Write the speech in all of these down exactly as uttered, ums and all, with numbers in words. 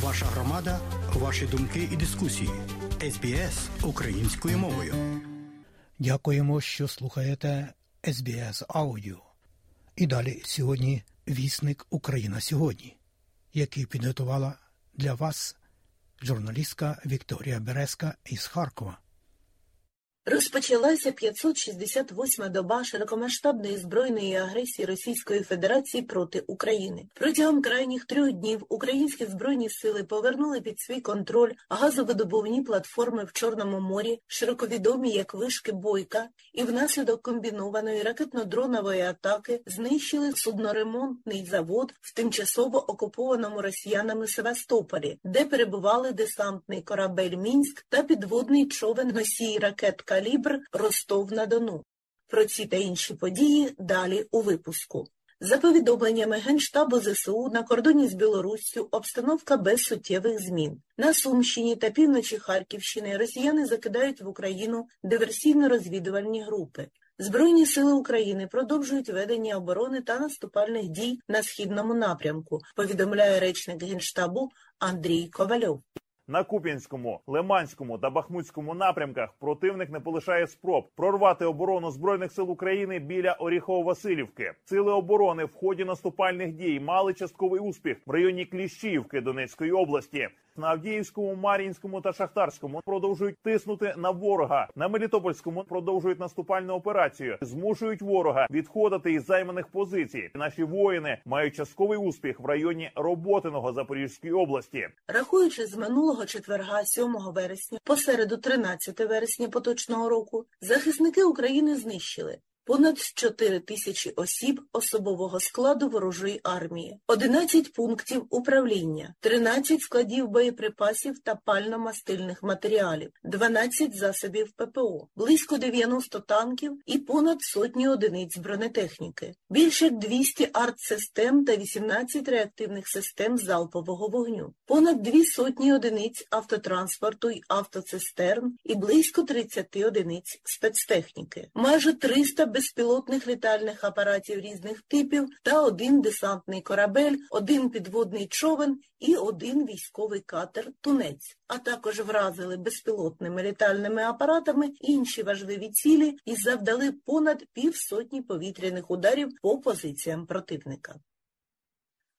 Ваша громада, ваші думки і дискусії. ес бі ес українською мовою. Дякуємо, що слухаєте ес бі ес Аудіо. І далі сьогодні вісник «Україна сьогодні», який підготувала для вас журналістка Вікторія Береска із Харкова. Розпочалася п'ятсот шістдесят восьма доба широкомасштабної збройної агресії Російської Федерації проти України. Протягом крайніх трьох днів українські збройні сили повернули під свій контроль газовидобувні платформи в Чорному морі, широковідомі як вишки Бойка, і внаслідок комбінованої ракетно-дронової атаки знищили судноремонтний завод в тимчасово окупованому росіянами Севастополі, де перебували десантний корабель «Мінськ» та підводний човен носій ракет «Калібр» Ростов-на-Дону. Про ці та інші події далі у випуску. За повідомленнями Генштабу зе ес у, на кордоні з Білоруссю обстановка без суттєвих змін. На Сумщині та півночі Харківщини росіяни закидають в Україну диверсійно-розвідувальні групи. Збройні сили України продовжують ведення оборони та наступальних дій на східному напрямку, повідомляє речник Генштабу Андрій Ковальов. На Куп'янському, Лиманському та Бахмутському напрямках противник не полишає спроб прорвати оборону Збройних сил України біля Оріхово-Василівки. Сили оборони в ході наступальних дій мали частковий успіх в районі Кліщіївки Донецької області. На Авдіївському, Мар'їнському та Шахтарському продовжують тиснути на ворога. На Мелітопольському продовжують наступальну операцію. Змушують ворога відходити із займаних позицій. Наші воїни мають частковий успіх в районі Роботиного Запорізької області. Рахуючи з минулого четверга, сьомого вересня, по середу тринадцятого вересня поточного року, захисники України знищили понад чотири тисячі осіб особового складу ворожої армії, одинадцять пунктів управління, тринадцять складів боєприпасів та пально-мастильних матеріалів, дванадцять засобів пе пе о, близько дев'яносто танків і понад сотні одиниць бронетехніки, більше двісті артсистем та вісімнадцять реактивних систем залпового вогню, понад дві сотні одиниць автотранспорту й автоцистерн і близько тридцять одиниць спецтехніки, майже триста безпілотних літальних апаратів різних типів та один десантний корабель, один підводний човен і один військовий катер «Тунець». А також вразили безпілотними літальними апаратами інші важливі цілі і завдали понад півсотні повітряних ударів по позиціям противника.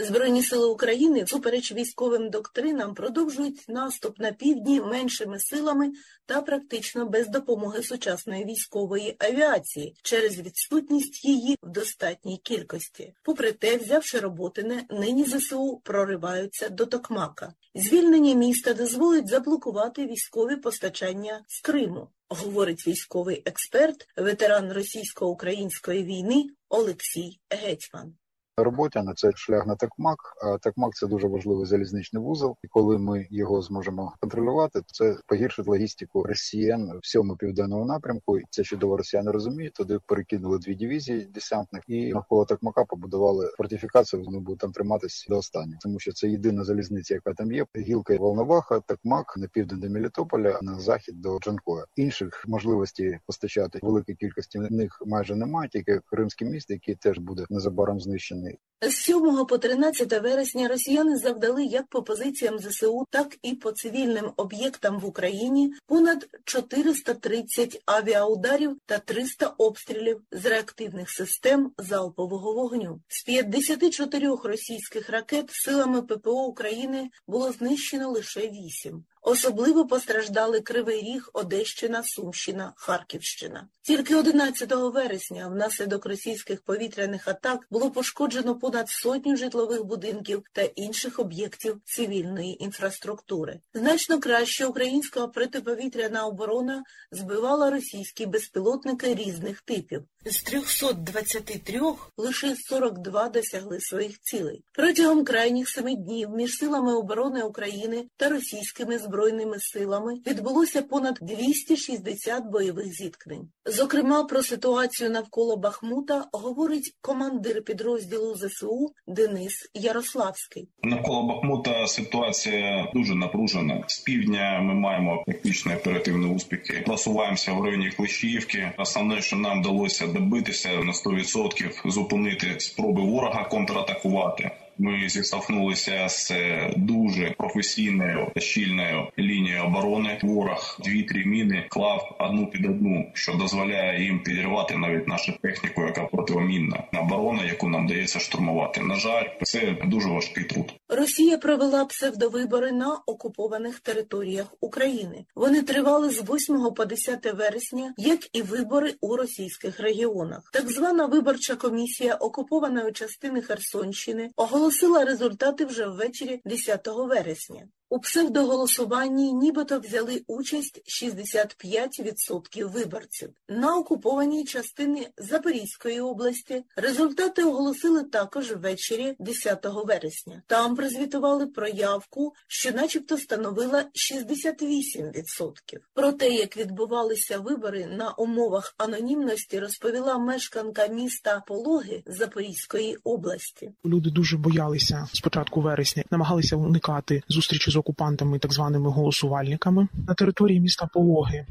Збройні сили України, всупереч військовим доктринам, продовжують наступ на півдні меншими силами та практично без допомоги сучасної військової авіації через відсутність її в достатній кількості. Попри те, взявши Роботине, нині зе ес у прориваються до Токмака. Звільнення міста дозволить заблокувати військові постачання з Криму, говорить військовий експерт, ветеран російсько-української війни Олексій Гетьман. Роботяна – це шлях на Токмак, а Токмак – це дуже важливий залізничний вузол, і коли ми його зможемо контролювати, це погіршить логістику росіян в всьому південному напрямку, і це чудово росіяни розуміють, туди перекинули дві дивізії десантних і навколо Токмака побудували фортифікацію, вони будуть там триматися до останнього, тому що це єдина залізниця, яка там є, гілка Волноваха, Токмак на південь до Мелітополя, на захід до Джанкоя. Інших можливостей постачати великій кількості в них майже немає, тільки Кримський міст, який теж буде незабаром знищений. З сьомого по тринадцяте вересня росіяни завдали як по позиціям зе ес у, так і по цивільним об'єктам в Україні понад чотириста тридцять авіаударів та триста обстрілів з реактивних систем залпового вогню. З п'ятдесяти чотирьох російських ракет силами пе пе о України було знищено лише вісім. Особливо постраждали Кривий Ріг, Одещина, Сумщина, Харківщина. Тільки одинадцятого вересня внаслідок російських повітряних атак було пошкоджено понад сотню житлових будинків та інших об'єктів цивільної інфраструктури. Значно краще українська протиповітряна оборона збивала російські безпілотники різних типів. З трьохсот двадцяти трьох лише сорок два досягли своїх цілей. Протягом крайніх семи днів між силами оборони України та російськими збройними силами відбулося понад двісті шістдесят бойових зіткнень. Зокрема, про ситуацію навколо Бахмута говорить командир підрозділу зе ес у Денис Ярославський. Навколо Бахмута ситуація дуже напружена. З півдня ми маємо практично оперативні успіхи. Просуваємося в районі Клещіївки. Основне, що нам вдалося добитися на сто відсотків, зупинити спроби ворога контратакувати. Ми зіштовхнулися з дуже професійною та щільною лінією оборони. Ворог дві-три міни клав одну під одну, що дозволяє їм підірвати навіть нашу техніку, яка протимінна оборона, яку нам дається штурмувати. На жаль, це дуже важкий труд. Росія провела псевдовибори на окупованих територіях України. Вони тривали з восьмого по десяте вересня, як і вибори у російських регіонах. Так звана виборча комісія окупованої частини Херсонщини оголосила результати вже ввечері десятого вересня. У псевдоголосуванні нібито взяли участь шістдесят п'ять відсотків виборців. На окупованій частині Запорізької області результати оголосили також ввечері десятого вересня. Там прозвітували про явку, що начебто становила шістдесят вісім відсотків. Про те, як відбувалися вибори на умовах анонімності, розповіла мешканка міста Пологи Запорізької області. Люди дуже боялися з початку вересня, намагалися уникати зустрічі з окупантами, так званими голосувальниками. На території міста Пологи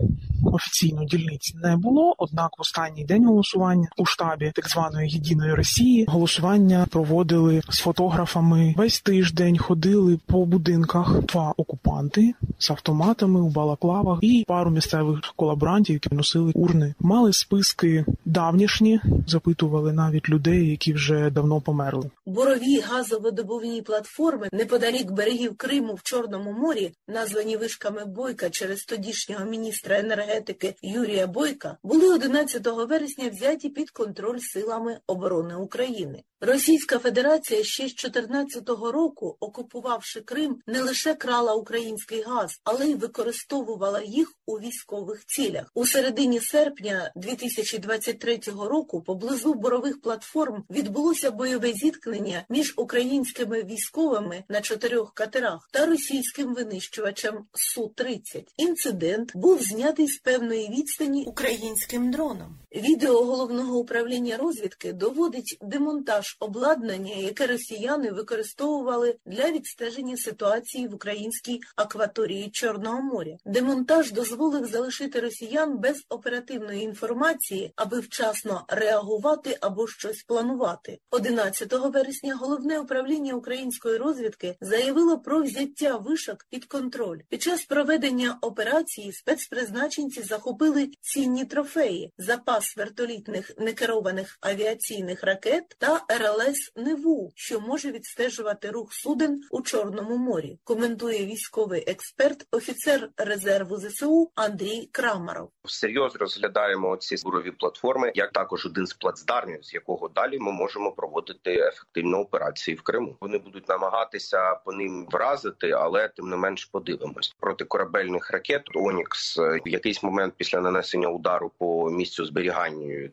офіційно дільниць не було, однак в останній день голосування у штабі так званої «Єдиної Росії» голосування проводили з фотографами. Весь тиждень ходили по будинках два окупанти з автоматами у балаклавах і пару місцевих колаборантів, які носили урни. Мали списки давнішні, запитували навіть людей, які вже давно померли. Бурові газовидобувні платформи неподалік берегів Криму в Чорному морі, названі вишками Бойка через тодішнього міністра енергетики Юрія Бойка, були одинадцятого вересня взяті під контроль силами оборони України. Російська Федерація ще з чотирнадцятого року, окупувавши Крим, не лише крала український газ, але й використовувала їх у військових цілях. У середині серпня дві тисячі двадцять третього року поблизу бурових платформ відбулося бойове зіткнення між українськими військовими на чотирьох катерах та російським винищувачем Су тридцять. Інцидент був знятий з певної відстані українським дроном. Відео Головного управління розвідки доводить демонтаж обладнання, яке росіяни використовували для відстеження ситуації в українській акваторії Чорного моря. Демонтаж дозволив залишити росіян без оперативної інформації, аби вчасно реагувати або щось планувати. одинадцятого вересня Головне управління української розвідки заявило про взяття вишок під контроль. Під час проведення операції спецпризначенці захопили цінні трофеї, запас вертолітних некерованих авіаційних ракет та РЛС «НЕВУ», що може відстежувати рух суден у Чорному морі, коментує військовий експерт, офіцер резерву ЗСУ Андрій Крамаров. Всерйоз розглядаємо ці бурові платформи як також один з плацдармів, з якого далі ми можемо проводити ефективну операцію в Криму. Вони будуть намагатися по ним вразити, але тим не менш подивимось. Протикорабельних ракет «Онікс» в якийсь момент після нанесення удару по місцю зберігання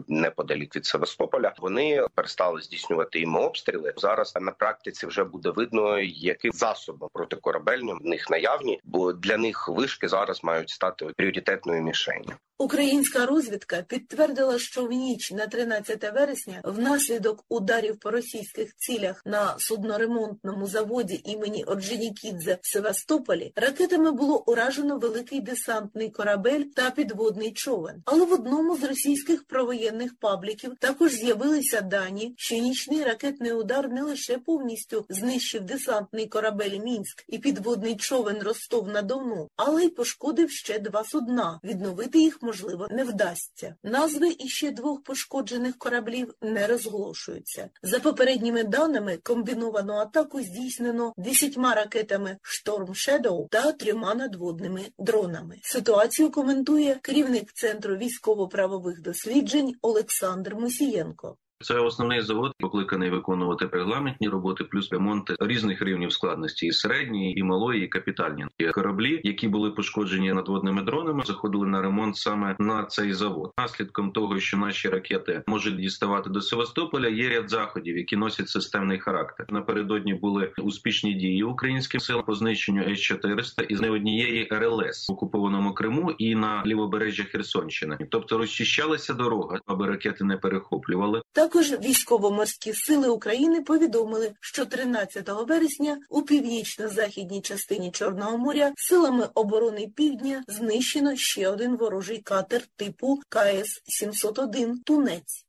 неподалік від Севастополя вони перестали здійснювати їм обстріли. Зараз на практиці вже буде видно, які засоби протикорабельні в них наявні, бо для них вишки зараз мають стати пріоритетною мішенню. Українська розвідка підтвердила, що в ніч на тринадцяте вересня внаслідок ударів по російських цілях на судноремонтному заводі імені Орджонікідзе в Севастополі ракетами було уражено великий десантний корабель та підводний човен. Але в одному з російських провоєнних пабліків також з'явилися дані, що нічний ракетний удар не лише повністю знищив десантний корабель «Мінськ» і підводний човен «Ростов-на-Дону», але й пошкодив ще два судна. Відновити їх, можливо, не вдасться. Назви іще двох пошкоджених кораблів не розголошуються. За попередніми даними, комбіновану атаку здійснено десятьма ракетами «Шторм Шедоу» та трьома надводними дронами. Ситуацію коментує керівник Центру військово-правових досліджень Олександр Мусієнко. Це основний завод, покликаний виконувати регламентні роботи, плюс ремонти різних рівнів складності, і середньої, і малої, і капітальні. І кораблі, які були пошкоджені надводними дронами, заходили на ремонт саме на цей завод. Наслідком того, що наші ракети можуть діставати до Севастополя, є ряд заходів, які носять системний характер. Напередодні були успішні дії українських сил по знищенню С чотириста із не однієї РЛС в окупованому Криму і на лівобережжя Херсонщини. Тобто розчищалася дорога, аби ракети не перехоплювали. Також військово-морські сили України повідомили, що тринадцятого вересня у північно-західній частині Чорного моря силами оборони Півдня знищено ще один ворожий катер типу К С сімсот один «Тунець».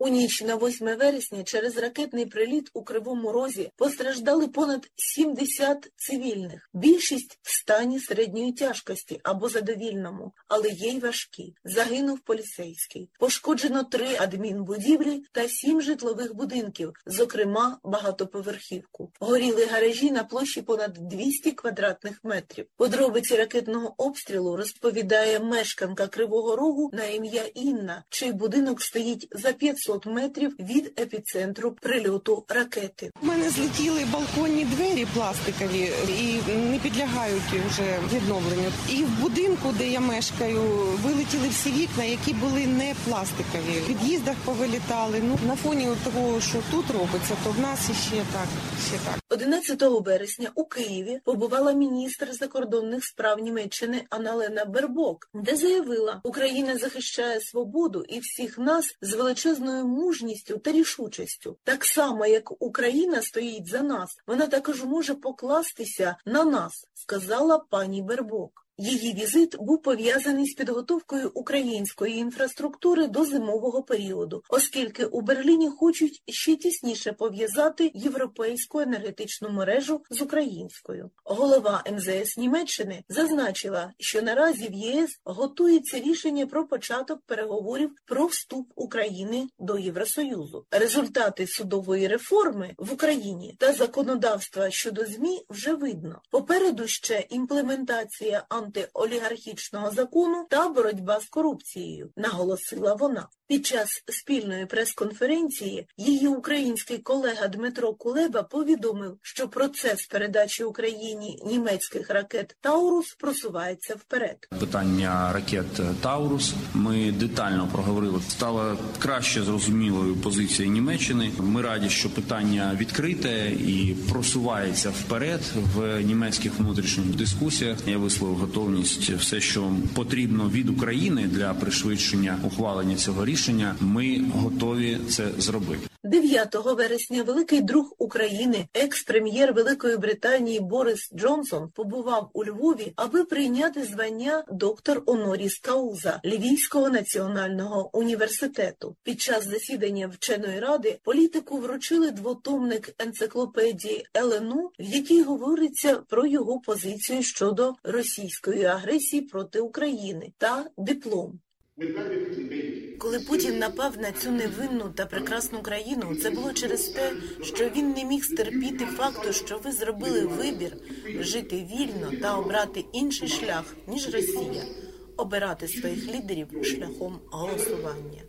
У ніч на восьме вересня через ракетний приліт у Кривому Розі постраждали понад сімдесят цивільних. Більшість в стані середньої тяжкості або задовільному, але є й важкі. Загинув поліцейський. Пошкоджено три адмінбудівлі та сім житлових будинків, зокрема багатоповерхівку. Горіли гаражі на площі понад двісті квадратних метрів. Подробиці ракетного обстрілу розповідає мешканка Кривого Рогу на ім'я Інна, чий будинок стоїть за п'ятсот метрів від епіцентру прильоту ракети. У мене злетіли балконні двері пластикові і не підлягають вже відновленню. І в будинку, де я мешкаю, вилетіли всі вікна, які були не пластикові. В під'їздах повилітали. Ну, на фоні того, що тут робиться, то в нас іще так, ще так. одинадцятого вересня у Києві побувала міністр закордонних справ Німеччини Анналена Бербок, де заявила, Україна захищає свободу і всіх нас з величезною мужністю та рішучістю. Так само, як Україна стоїть за нас, вона також може покластися на нас, сказала пані Бербок. Її візит був пов'язаний з підготовкою української інфраструктури до зимового періоду, оскільки у Берліні хочуть ще тісніше пов'язати європейську енергетичну мережу з українською. Голова ем зе ес Німеччини зазначила, що наразі в ЄС готується рішення про початок переговорів про вступ України до Євросоюзу. Результати судової реформи в Україні та законодавства щодо ЗМІ вже видно. Попереду ще імплементація антиолігархічного антиолігархічного закону та боротьба з корупцією, наголосила вона. Під час спільної прес-конференції її український колега Дмитро Кулеба повідомив, що процес передачі Україні німецьких ракет «Таурус» просувається вперед. Питання ракет «Таурус» ми детально проговорили. Стала краще зрозумілою позиція Німеччини. Ми раді, що питання відкрите і просувається вперед в німецьких внутрішніх дискусіях. Я висловив готовність все, що потрібно від України для пришвидшення ухвалення цього рішення. Рішення, ми готові це зробити. дев'ятого вересня великий друг України, екс-прем'єр Великої Британії Борис Джонсон побував у Львові, аби прийняти звання доктор Оноріс Кауза Львівського національного університету. Під час засідання вченої ради політику вручили двотомник енциклопедії ел ен у, в якій говориться про його позицію щодо російської агресії проти України та диплом. Коли Путін напав на цю невинну та прекрасну країну, це було через те, що він не міг стерпіти факту, що ви зробили вибір жити вільно та обрати інший шлях, ніж Росія, обирати своїх лідерів шляхом голосування.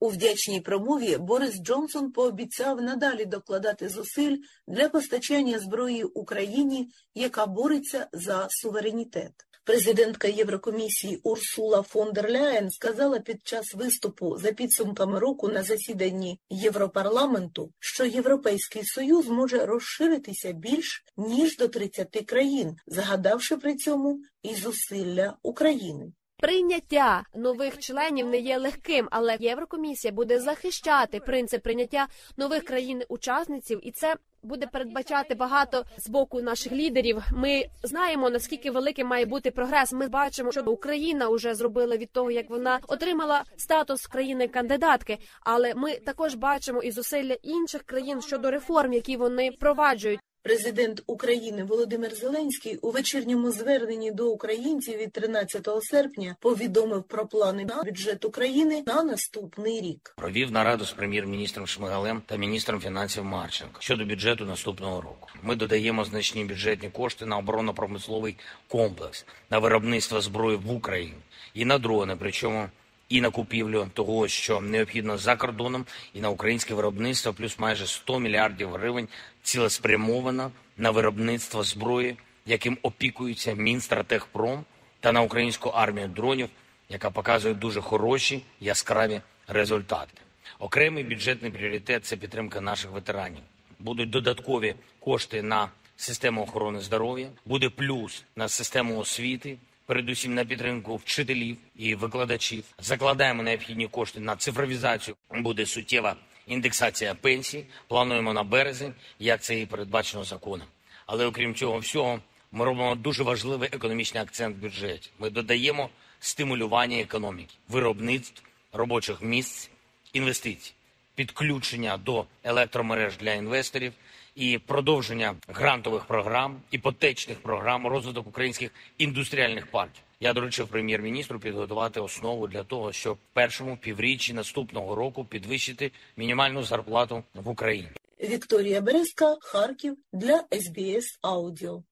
У вдячній промові Борис Джонсон пообіцяв надалі докладати зусиль для постачання зброї Україні, яка бореться за суверенітет. Президентка Єврокомісії Урсула фон дер Ляйен сказала під час виступу за підсумками року на засіданні Європарламенту, що Європейський Союз може розширитися більш ніж до тридцяти країн, згадавши при цьому і зусилля України. Прийняття нових членів не є легким, але Єврокомісія буде захищати принцип прийняття нових країн-учасниців, і це буде передбачати багато з боку наших лідерів. Ми знаємо, наскільки великим має бути прогрес. Ми бачимо, що Україна вже зробила від того, як вона отримала статус країни-кандидатки. Але ми також бачимо і зусилля інших країн щодо реформ, які вони впроваджують. Президент України Володимир Зеленський у вечірньому зверненні до українців від тринадцятого серпня повідомив про плани на бюджет України на наступний рік. Провів нараду з прем'єр-міністром Шмигалем та міністром фінансів Марченко щодо бюджету наступного року. Ми додаємо значні бюджетні кошти на оборонно-промисловий комплекс, на виробництво зброї в Україні і на дрони, причому і на купівлю того, що необхідно за кордоном, і на українське виробництво, плюс майже сто мільярдів гривень цілеспрямовано на виробництво зброї, яким опікується Мінстратехпром, та на українську армію дронів, яка показує дуже хороші, яскраві результати. Окремий бюджетний пріоритет – це підтримка наших ветеранів. Будуть додаткові кошти на систему охорони здоров'я, буде плюс на систему освіти, передусім на підтримку вчителів і викладачів. Закладаємо необхідні кошти на цифровізацію. Буде суттєва індексація пенсій. Плануємо на березень, як це і передбачено законом. Але окрім цього всього, ми робимо дуже важливий економічний акцент в бюджеті. Ми додаємо стимулювання економіки, виробництв, робочих місць, інвестицій, підключення до електромереж для інвесторів і продовження грантових програм, іпотечних програм, розвиток українських індустріальних парків. Я доручив прем'єр-міністру підготувати основу для того, щоб в першому півріччі наступного року підвищити мінімальну зарплату в Україні. Вікторія Береска, Харків, для ес бі ес Аудіо.